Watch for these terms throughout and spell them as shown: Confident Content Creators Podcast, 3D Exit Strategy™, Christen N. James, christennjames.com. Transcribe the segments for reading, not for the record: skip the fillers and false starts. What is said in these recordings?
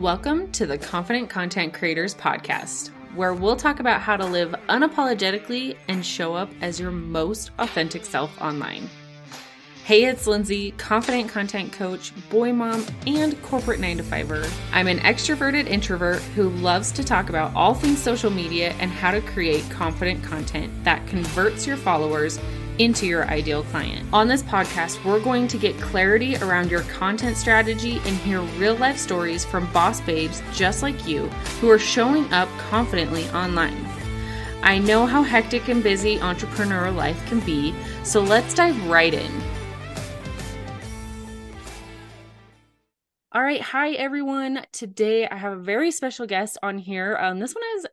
Welcome to the Confident Content Creators Podcast, where we'll talk about how to live unapologetically and show up as your most authentic self online. Hey, it's Lindsay, confident content coach, boy mom, and corporate 9-to-5er. I'm an extroverted introvert who loves to talk about all things social media and how to create confident content that converts your followers into your ideal client. On this podcast, we're going to get clarity around your content strategy and hear real life stories from boss babes just like you who are showing up confidently online. I know how hectic and busy entrepreneurial life can be, so let's dive right in. All right. Hi, everyone. Today, I have a very special guest on here. This one is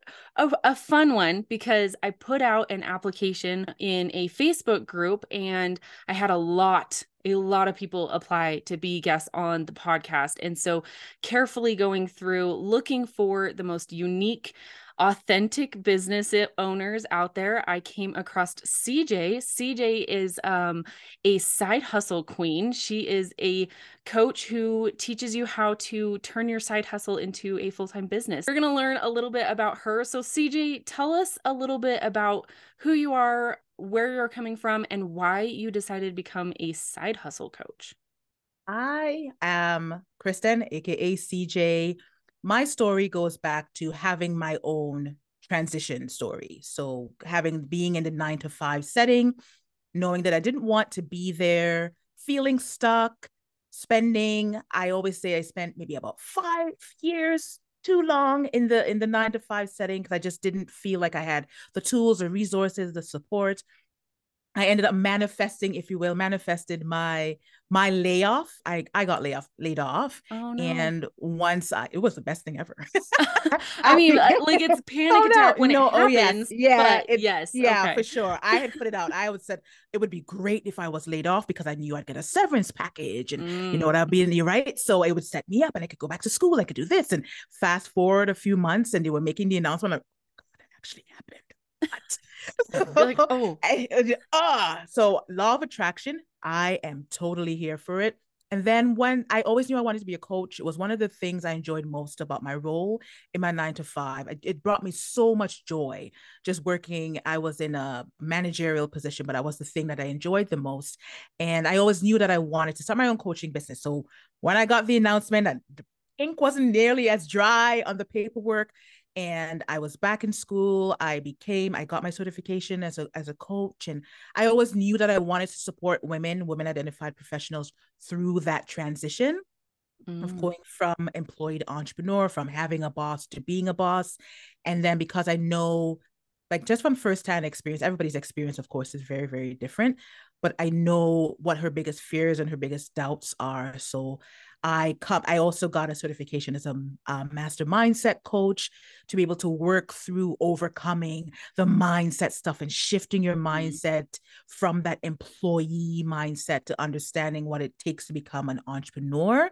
a fun one because I put out an application in a Facebook group and I had a lot of people apply to be guests on the podcast. And so carefully going through, looking for the most unique, authentic business owners out there, I came across CJ. CJ is a side hustle queen. She is a coach who teaches you how to turn your side hustle into a full-time business. We're going to learn a little bit about her. So CJ, tell us a little bit about who you are, where you're coming from, and why you decided to become a side hustle coach. I am Christen, aka CJ. My story goes back to having my own transition story. So being in the 9-to-5 setting, knowing that I didn't want to be there, feeling stuck, I always say I spent maybe about 5 years too long in the 9-to-5 setting because I just didn't feel like I had the tools, the resources, the support. I ended up manifested my layoff. I got laid off. Oh, no. And it was the best thing ever. I mean, like it's panic attack when it happens. Oh, yes. Yeah. Yeah, okay. For sure. I had put it out. I would said it would be great if I was laid off because I knew I'd get a severance package and you know what I'd be in the right. So it would set me up and I could go back to school. I could do this, and fast forward a few months and they were making the announcement. I'm like, God, it actually happened. Like, oh. So law of attraction, I am totally here for it. And then when I always knew I wanted to be a coach, it was one of the things I enjoyed most about my role in my 9-to-5. It brought me so much joy just working. I was in a managerial position, but that was the thing that I enjoyed the most. And I always knew that I wanted to start my own coaching business. So when I got the announcement, the ink wasn't nearly as dry on the paperwork. And I was back in school. I got my certification as a coach. And I always knew that I wanted to support women identified professionals through that transition of going from employee to entrepreneur, from having a boss to being a boss. And then because I know, like just from firsthand experience, everybody's experience, of course, is very, very different, but I know what her biggest fears and her biggest doubts are. So I also got a certification as a master mindset coach to be able to work through overcoming the mindset stuff and shifting your mindset from that employee mindset to understanding what it takes to become an entrepreneur.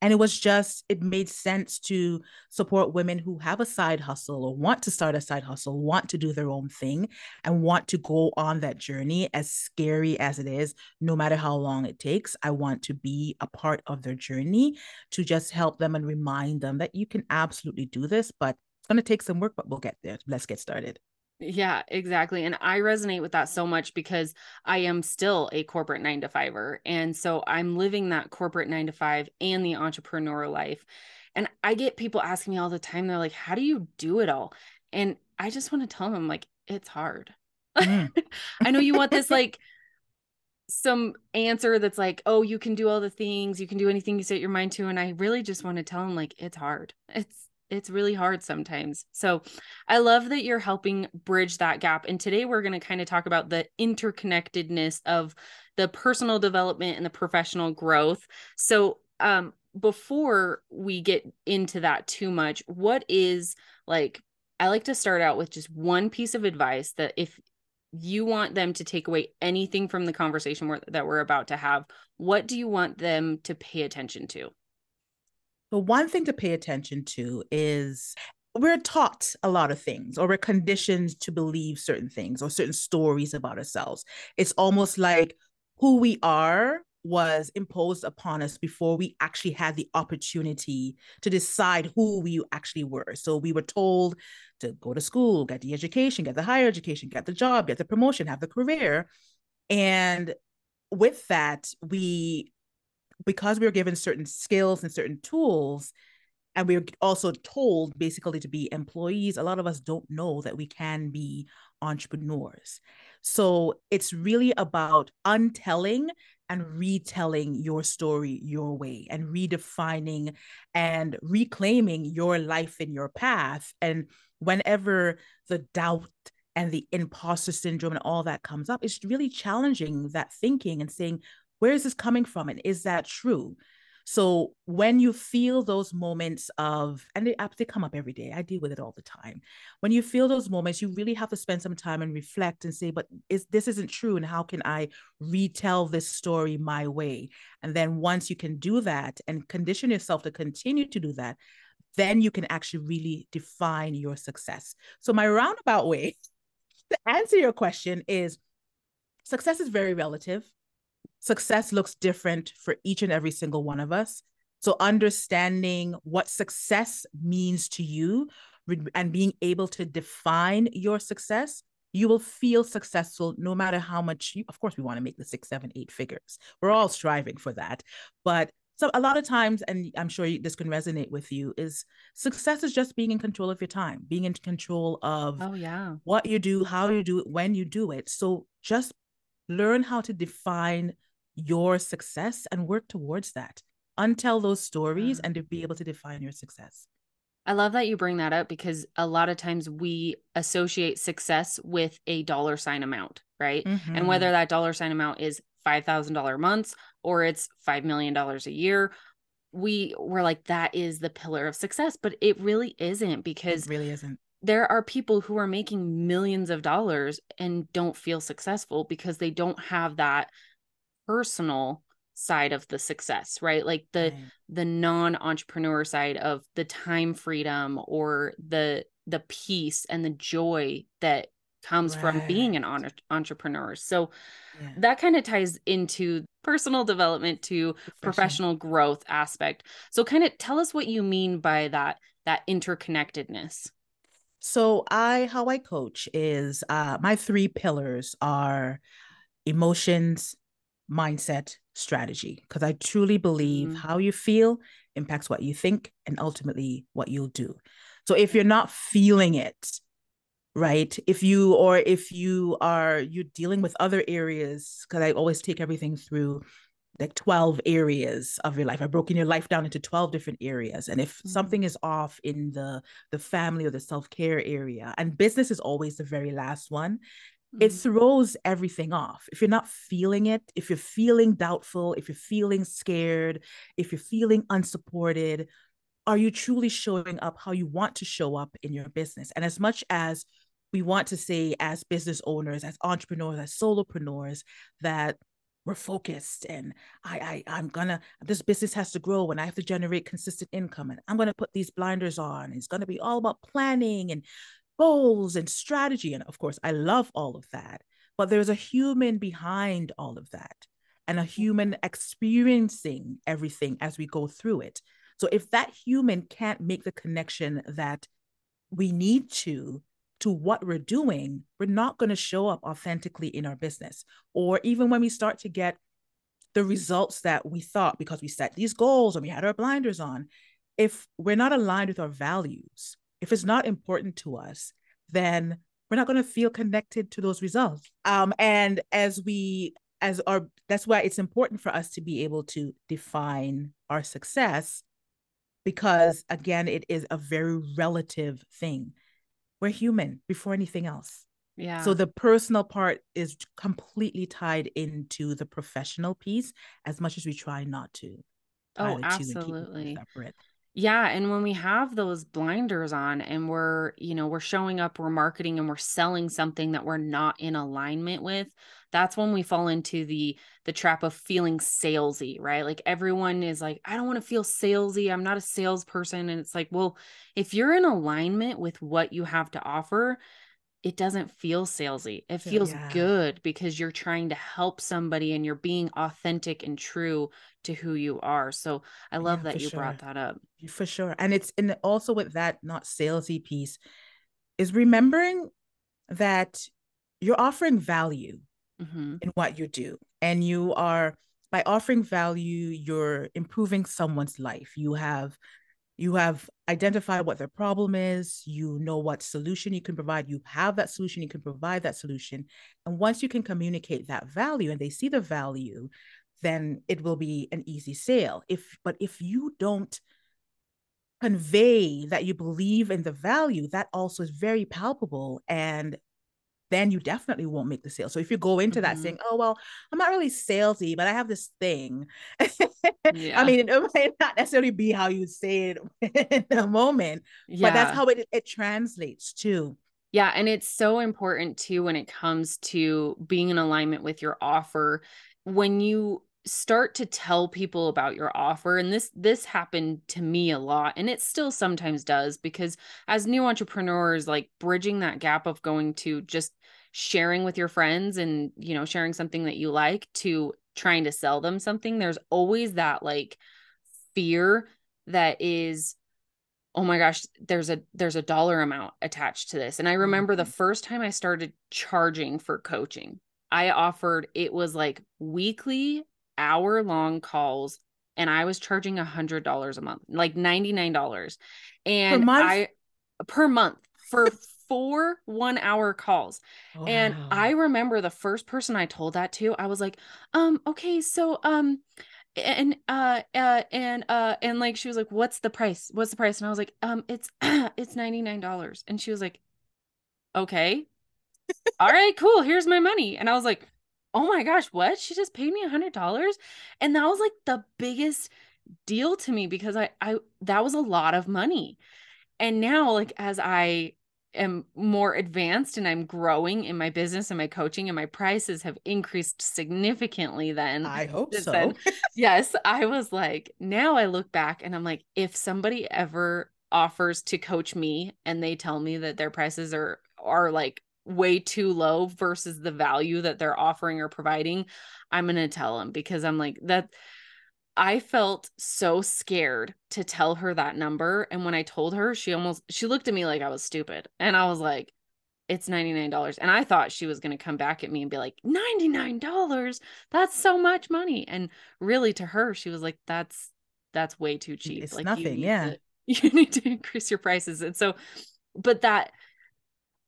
And it made sense to support women who have a side hustle or want to start a side hustle, want to do their own thing, and want to go on that journey, as scary as it is, no matter how long it takes. I want to be a part of their journey, to just help them and remind them that you can absolutely do this, but it's going to take some work, but we'll get there. Let's get started. Yeah, exactly. And I resonate with that so much because I am still a corporate 9-to-5er. And so I'm living that corporate 9-to-5 and the entrepreneur life. And I get people asking me all the time, they're like, how do you do it all? And I just want to tell them, like, it's hard. I know you want this, like, some answer that's like, oh, you can do all the things, you can do anything you set your mind to. And I really just want to tell them, like, it's hard. It's really hard sometimes. So I love that you're helping bridge that gap. And today we're going to kind of talk about the interconnectedness of the personal development and the professional growth. So, before we get into that too much, what is, like, I like to start out with just one piece of advice that if you want them to take away anything from the conversation that we're about to have, what do you want them to pay attention to? The one thing to pay attention to is we're taught a lot of things, or we're conditioned to believe certain things or certain stories about ourselves. It's almost like who we are was imposed upon us before we actually had the opportunity to decide who we actually were. So we were told to go to school, get the education, get the higher education, get the job, get the promotion, have the career. And with that, because we were given certain skills and certain tools, and we were also told basically to be employees, a lot of us don't know that we can be entrepreneurs. So it's really about untelling and retelling your story your way, and redefining and reclaiming your life and your path. And whenever the doubt and the imposter syndrome and all that comes up, it's really challenging that thinking and saying, where is this coming from? And is that true? So when you feel those moments of, and they come up every day, I deal with it all the time. When you feel those moments, you really have to spend some time and reflect and say, but this isn't true. And how can I retell this story my way? And then once you can do that and condition yourself to continue to do that, then you can actually really define your success. So my roundabout way to answer your question is, success is very relative. Success looks different for each and every single one of us. So understanding what success means to you and being able to define your success, you will feel successful no matter how much of course, we want to make the 6, 7, 8 figures. We're all striving for that. But so a lot of times, and I'm sure this can resonate with you, is success is just being in control of your time, being in control of what you do, how you do it, when you do it. So just learn how to define your success and work towards that. Untell those stories and to be able to define your success. I love that you bring that up, because a lot of times we associate success with a dollar sign amount, right? Mm-hmm. And whether that dollar sign amount is $5,000 months or it's $5 million a year, we're like, that is the pillar of success, but it really isn't, because it really isn't. There are people who are making millions of dollars and don't feel successful because they don't have that personal side of the success, right? Like the non-entrepreneur side of the time freedom or the peace and the joy that comes from being an entrepreneur. So that kind of ties into personal development to professional growth aspect. So kind of tell us what you mean by that interconnectedness. So how I coach is my 3 pillars are emotions, mindset, strategy, because I truly believe how you feel impacts what you think and ultimately what you'll do. So if you're not feeling it, right? If you're dealing with other areas, because I always take everything through like 12 areas of your life. I've broken your life down into 12 different areas. And if something is off in the family or the self-care area, and business is always the very last one, it throws everything off. If you're not feeling it, if you're feeling doubtful, if you're feeling scared, if you're feeling unsupported, are you truly showing up how you want to show up in your business? And as much as we want to say as business owners, as entrepreneurs, as solopreneurs, that we're focused and this business has to grow and I have to generate consistent income and I'm going to put these blinders on. It's going to be all about planning and goals and strategy. And of course, I love all of that, but there's a human behind all of that and a human experiencing everything as we go through it. So if that human can't make the connection that we need to what we're doing, we're not going to show up authentically in our business. Or even when we start to get the results that we thought, because we set these goals and we had our blinders on, if we're not aligned with our values, if it's not important to us, then we're not going to feel connected to those results. And that's why it's important for us to be able to define our success, because again, it is a very relative thing. We're human before anything else. Yeah. So the personal part is completely tied into the professional piece, as much as we try not to. Oh, absolutely. Yeah. And when we have those blinders on and we're showing up, we're marketing and we're selling something that we're not in alignment with, that's when we fall into the trap of feeling salesy, right? Like everyone is like, I don't want to feel salesy. I'm not a salesperson. And it's like, well, if you're in alignment with what you have to offer, it doesn't feel salesy. It feels good because you're trying to help somebody and you're being authentic and true to who you are. So I love that you brought that up. For sure. And it's in also with that, not salesy piece is remembering that you're offering value in what you do. And you are, by offering value, you're improving someone's life. You have identified what their problem is. You know what solution you can provide. You have that solution. You can provide that solution. And once you can communicate that value and they see the value, then it will be an easy sale. But if you don't convey that you believe in the value, that also is very palpable, and then you definitely won't make the sale. So if you go into that saying, oh, well, I'm not really salesy, but I have this thing. I mean, it might not necessarily be how you say it in the moment, but that's how it translates too. Yeah. And it's so important too, when it comes to being in alignment with your offer, when you start to tell people about your offer. And this happened to me a lot, and it still sometimes does, because as new entrepreneurs, like bridging that gap of going to just sharing with your friends and, you know, sharing something that you like to trying to sell them something, there's always that like fear that is, oh my gosh, there's a dollar amount attached to this. And I remember the first time I started charging for coaching, I offered, it was like weekly hour-long calls, and I was charging $100 a month, like $99, and per month for 4 one-hour calls. Wow. And I remember the first person I told that to, I was like, okay, so and like she was like, what's the price? And I was like, it's it's $99. And she was like, okay, all right, cool, here's my money. And I was like, oh my gosh, what? She just paid me $100. And that was like the biggest deal to me, because I that was a lot of money. And now, like, as I am more advanced and I'm growing in my business and my coaching, and my prices have increased significantly then. I hope so. Then, yes. I was like, now I look back and I'm like, if somebody ever offers to coach me and they tell me that their prices are like way too low versus the value that they're offering or providing, I'm going to tell them, because I'm like that. I felt so scared to tell her that number. And when I told her, she looked at me like I was stupid. And I was like, it's $99. And I thought she was going to come back at me and be like, $99. That's so much money. And really, to her, she was like, that's way too cheap. It's like nothing. You need to increase your prices. And so, but that,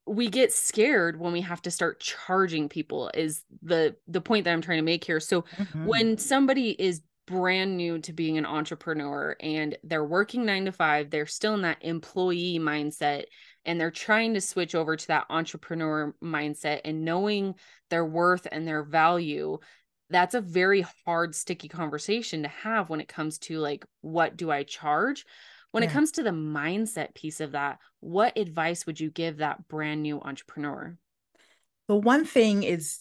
we get scared when we have to start charging people is the point that I'm trying to make here. So when somebody is brand new to being an entrepreneur and they're working 9 to 5, they're still in that employee mindset, and they're trying to switch over to that entrepreneur mindset and knowing their worth and their value, that's a very hard, sticky conversation to have when it comes to like, what do I charge? When it comes to the mindset piece of that, what advice would you give that brand new entrepreneur? The one thing is,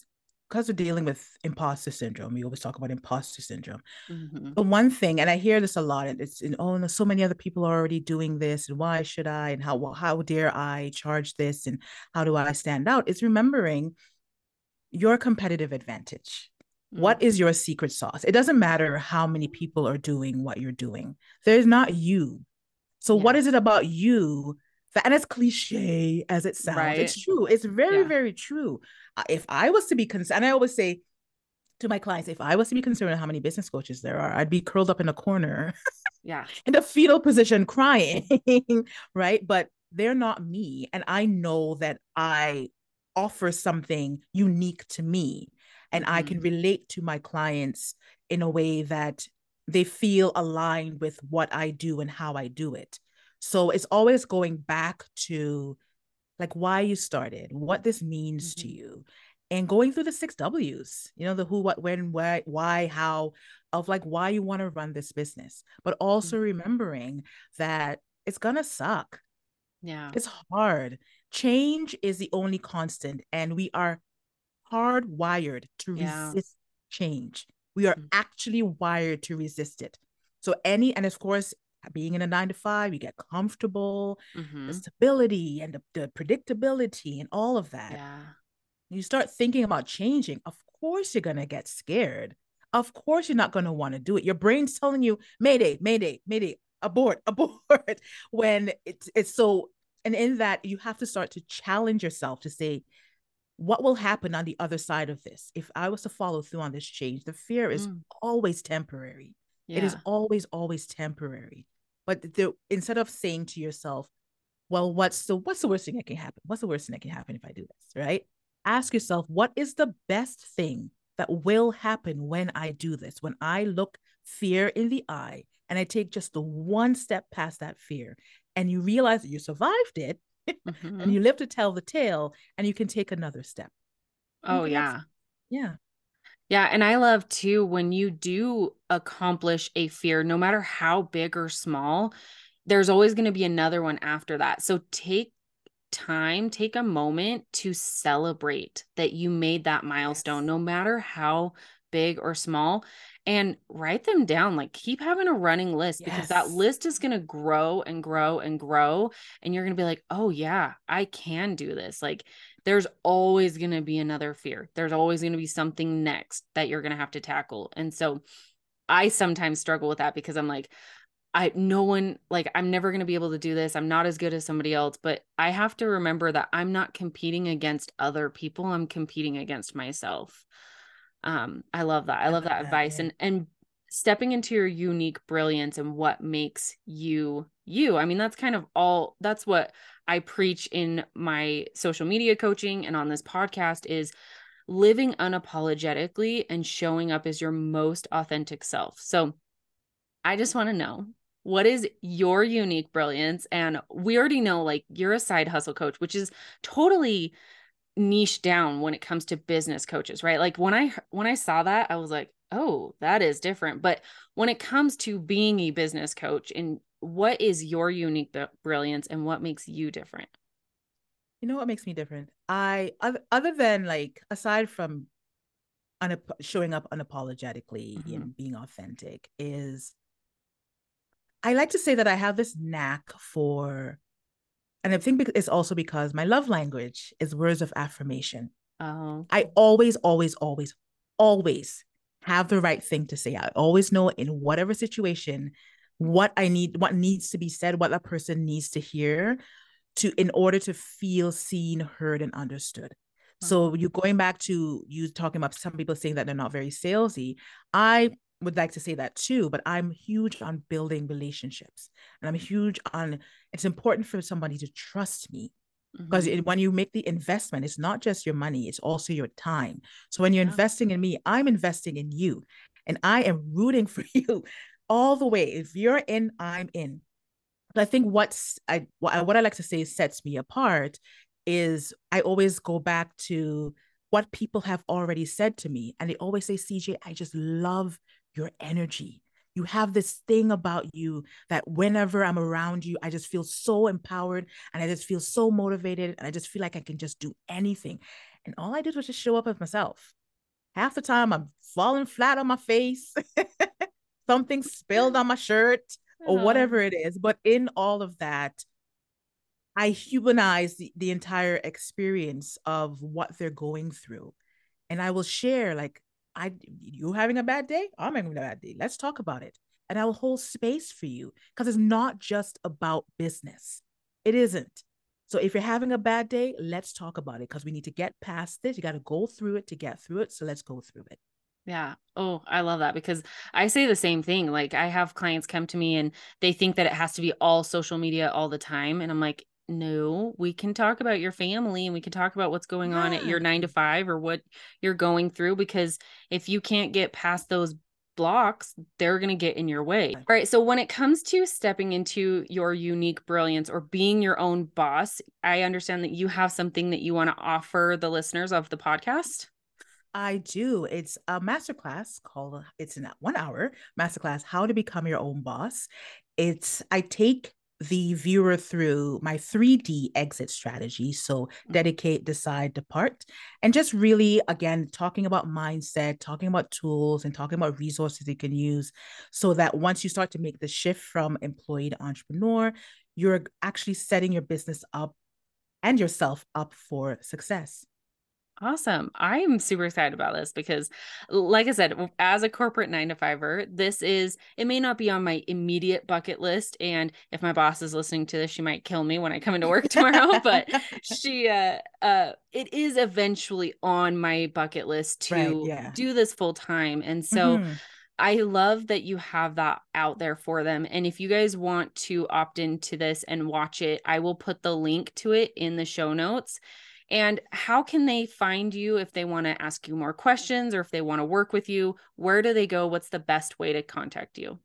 because we're dealing with imposter syndrome, we always talk about imposter syndrome. The one thing, and I hear this a lot, and it's in, oh, no, so many other people are already doing this, and why should I, and how dare I charge this, and how do I stand out? It's remembering your competitive advantage. What is your secret sauce? It doesn't matter how many people are doing what you're doing. There's not you. So what is it about you that, and as cliche as it sounds, it's true. It's very, very true. If I was to be concerned, and I always say to my clients, if I was to be concerned with how many business coaches there are, I'd be curled up in a corner in a fetal position crying, right? But they're not me. And I know that I offer something unique to me, and I can relate to my clients in a way that they feel aligned with what I do and how I do it. So it's always going back to like why you started, what this means to you, and going through the 6 W's, you know, the who, what, when, why, how, of like why you want to run this business, but also remembering that it's going to suck. Yeah. It's hard. Change is the only constant, and we are hardwired to resist change. We are actually wired to resist it. So and of course, being in a 9-to-5, you get comfortable, the stability and the predictability and all of that. Yeah. You start thinking about changing. Of course, you're going to get scared. Of course, you're not going to want to do it. Your brain's telling you, mayday, mayday, mayday, abort, abort. When it's so, and in that, you have to start to challenge yourself to say, what will happen on the other side of this? If I was to follow through on this change, the fear is always temporary. Yeah. It is always, always temporary. But instead of saying to yourself, well, what's the worst thing that can happen? What's the worst thing that can happen if I do this, right? Ask yourself, what is the best thing that will happen when I do this? When I look fear in the eye and I take just the one step past that fear, and you realize that you survived it, and you live to tell the tale, and you can take another step. Oh, yeah. Yeah. Yeah. And I love too, when you do accomplish a fear, no matter how big or small, there's always going to be another one after that. So take time, take a moment to celebrate that you made that milestone, no matter how big or small, and write them down. Like, keep having a running list, because that list is going to grow and grow and grow. And you're going to be like, oh yeah, I can do this. Like, there's always going to be another fear. There's always going to be something next that you're going to have to tackle. And so I sometimes struggle with that, because I'm like, I'm never going to be able to do this. I'm not as good as somebody else, but I have to remember that I'm not competing against other people. I'm competing against myself. I love that. I love that advice. Yeah. And stepping into your unique brilliance and what makes you, you. I mean, that's kind of all, that's what I preach in my social media coaching and on this podcast, is living unapologetically and showing up as your most authentic self. So I just want to know, what is your unique brilliance? And we already know, like, you're a side hustle coach, which is totally niche down when it comes to business coaches, right? Like, when I saw that, I was like, oh, that is different. But when it comes to being a business coach, and what is your unique brilliance and what makes you different? You know what makes me different? Aside from showing up unapologetically and being authentic, is I like to say that I have this knack for, and I think it's also because my love language is words of affirmation. Oh. I always, always, always, always have the right thing to say. I always know in whatever situation what I need, what needs to be said, what that person needs to hear in order to feel seen, heard, and understood. So you're going back to you talking about some people saying that they're not very salesy. I would like to say that too, but I'm huge on building relationships, and I'm huge on, it's important for somebody to trust me, because when you make the investment, it's not just your money, it's also your time. So when you're investing in me, I'm investing in you, and I am rooting for you all the way. If you're in, I'm in. But I think what I like to say sets me apart is I always go back to what people have already said to me. And they always say, CJ, I just love your energy. You have this thing about you that whenever I'm around you, I just feel so empowered, and I just feel so motivated, and I just feel like I can just do anything. And all I did was just show up as myself. Half the time I'm falling flat on my face, something spilled on my shirt or whatever it is. But in all of that, I humanize the entire experience of what they're going through. And I will share, like, you having a bad day? I'm having a bad day. Let's talk about it. And I will hold space for you, because it's not just about business. It isn't. So if you're having a bad day, let's talk about it, because we need to get past this. You got to go through it to get through it. So let's go through it. Yeah. Oh, I love that, because I say the same thing. Like, I have clients come to me and they think that it has to be all social media all the time. And I'm like, no, we can talk about your family, and we can talk about what's going on at your 9-to-5 or what you're going through, because if you can't get past those blocks, they're going to get in your way. All right. So when it comes to stepping into your unique brilliance or being your own boss, I understand that you have something that you want to offer the listeners of the podcast. I do. It's a masterclass called, it's in that 1 hour masterclass, How to Become Your Own Boss. I take the viewer through my 3D exit strategy. So dedicate, decide, depart. And just really, again, talking about mindset, talking about tools, and talking about resources you can use so that once you start to make the shift from employee to entrepreneur, you're actually setting your business up and yourself up for success. Awesome. I am super excited about this because, like I said, as a corporate 9-to-5-er, it may not be on my immediate bucket list. And if my boss is listening to this, she might kill me when I come into work tomorrow, but it is eventually on my bucket list to do this full time. And so I love that you have that out there for them. And if you guys want to opt into this and watch it, I will put the link to it in the show notes. And how can they find you if they want to ask you more questions or if they want to work with you? Where do they go? What's the best way to contact you?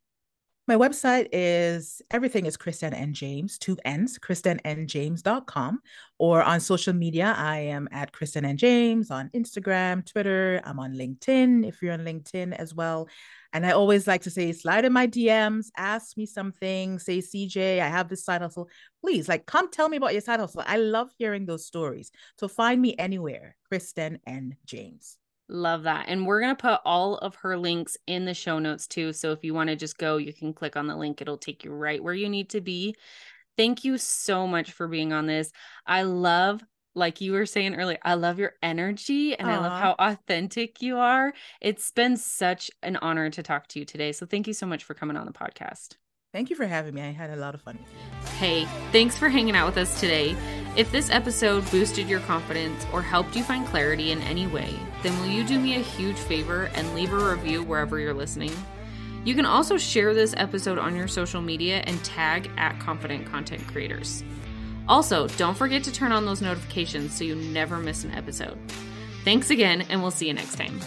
My website is, everything is Christen N. James, 2 N's, christennjames.com, or on social media, I am at Christen N. James on Instagram, Twitter. I'm on LinkedIn, if you're on LinkedIn as well. And I always like to say, slide in my DMs, ask me something, say, CJ, I have this side hustle. Please, come tell me about your side hustle. I love hearing those stories. So find me anywhere, Christen N. James. Love that. And we're going to put all of her links in the show notes too. So if you want to just go, you can click on the link. It'll take you right where you need to be. Thank you so much for being on this. I love, like you were saying earlier, I love your energy and I love how authentic you are. It's been such an honor to talk to you today. So thank you so much for coming on the podcast. Thank you for having me. I had a lot of fun. Hey, thanks for hanging out with us today. If this episode boosted your confidence or helped you find clarity in any way, then will you do me a huge favor and leave a review wherever you're listening? You can also share this episode on your social media and tag at Confident Content Creators. Also, don't forget to turn on those notifications so you never miss an episode. Thanks again, and we'll see you next time.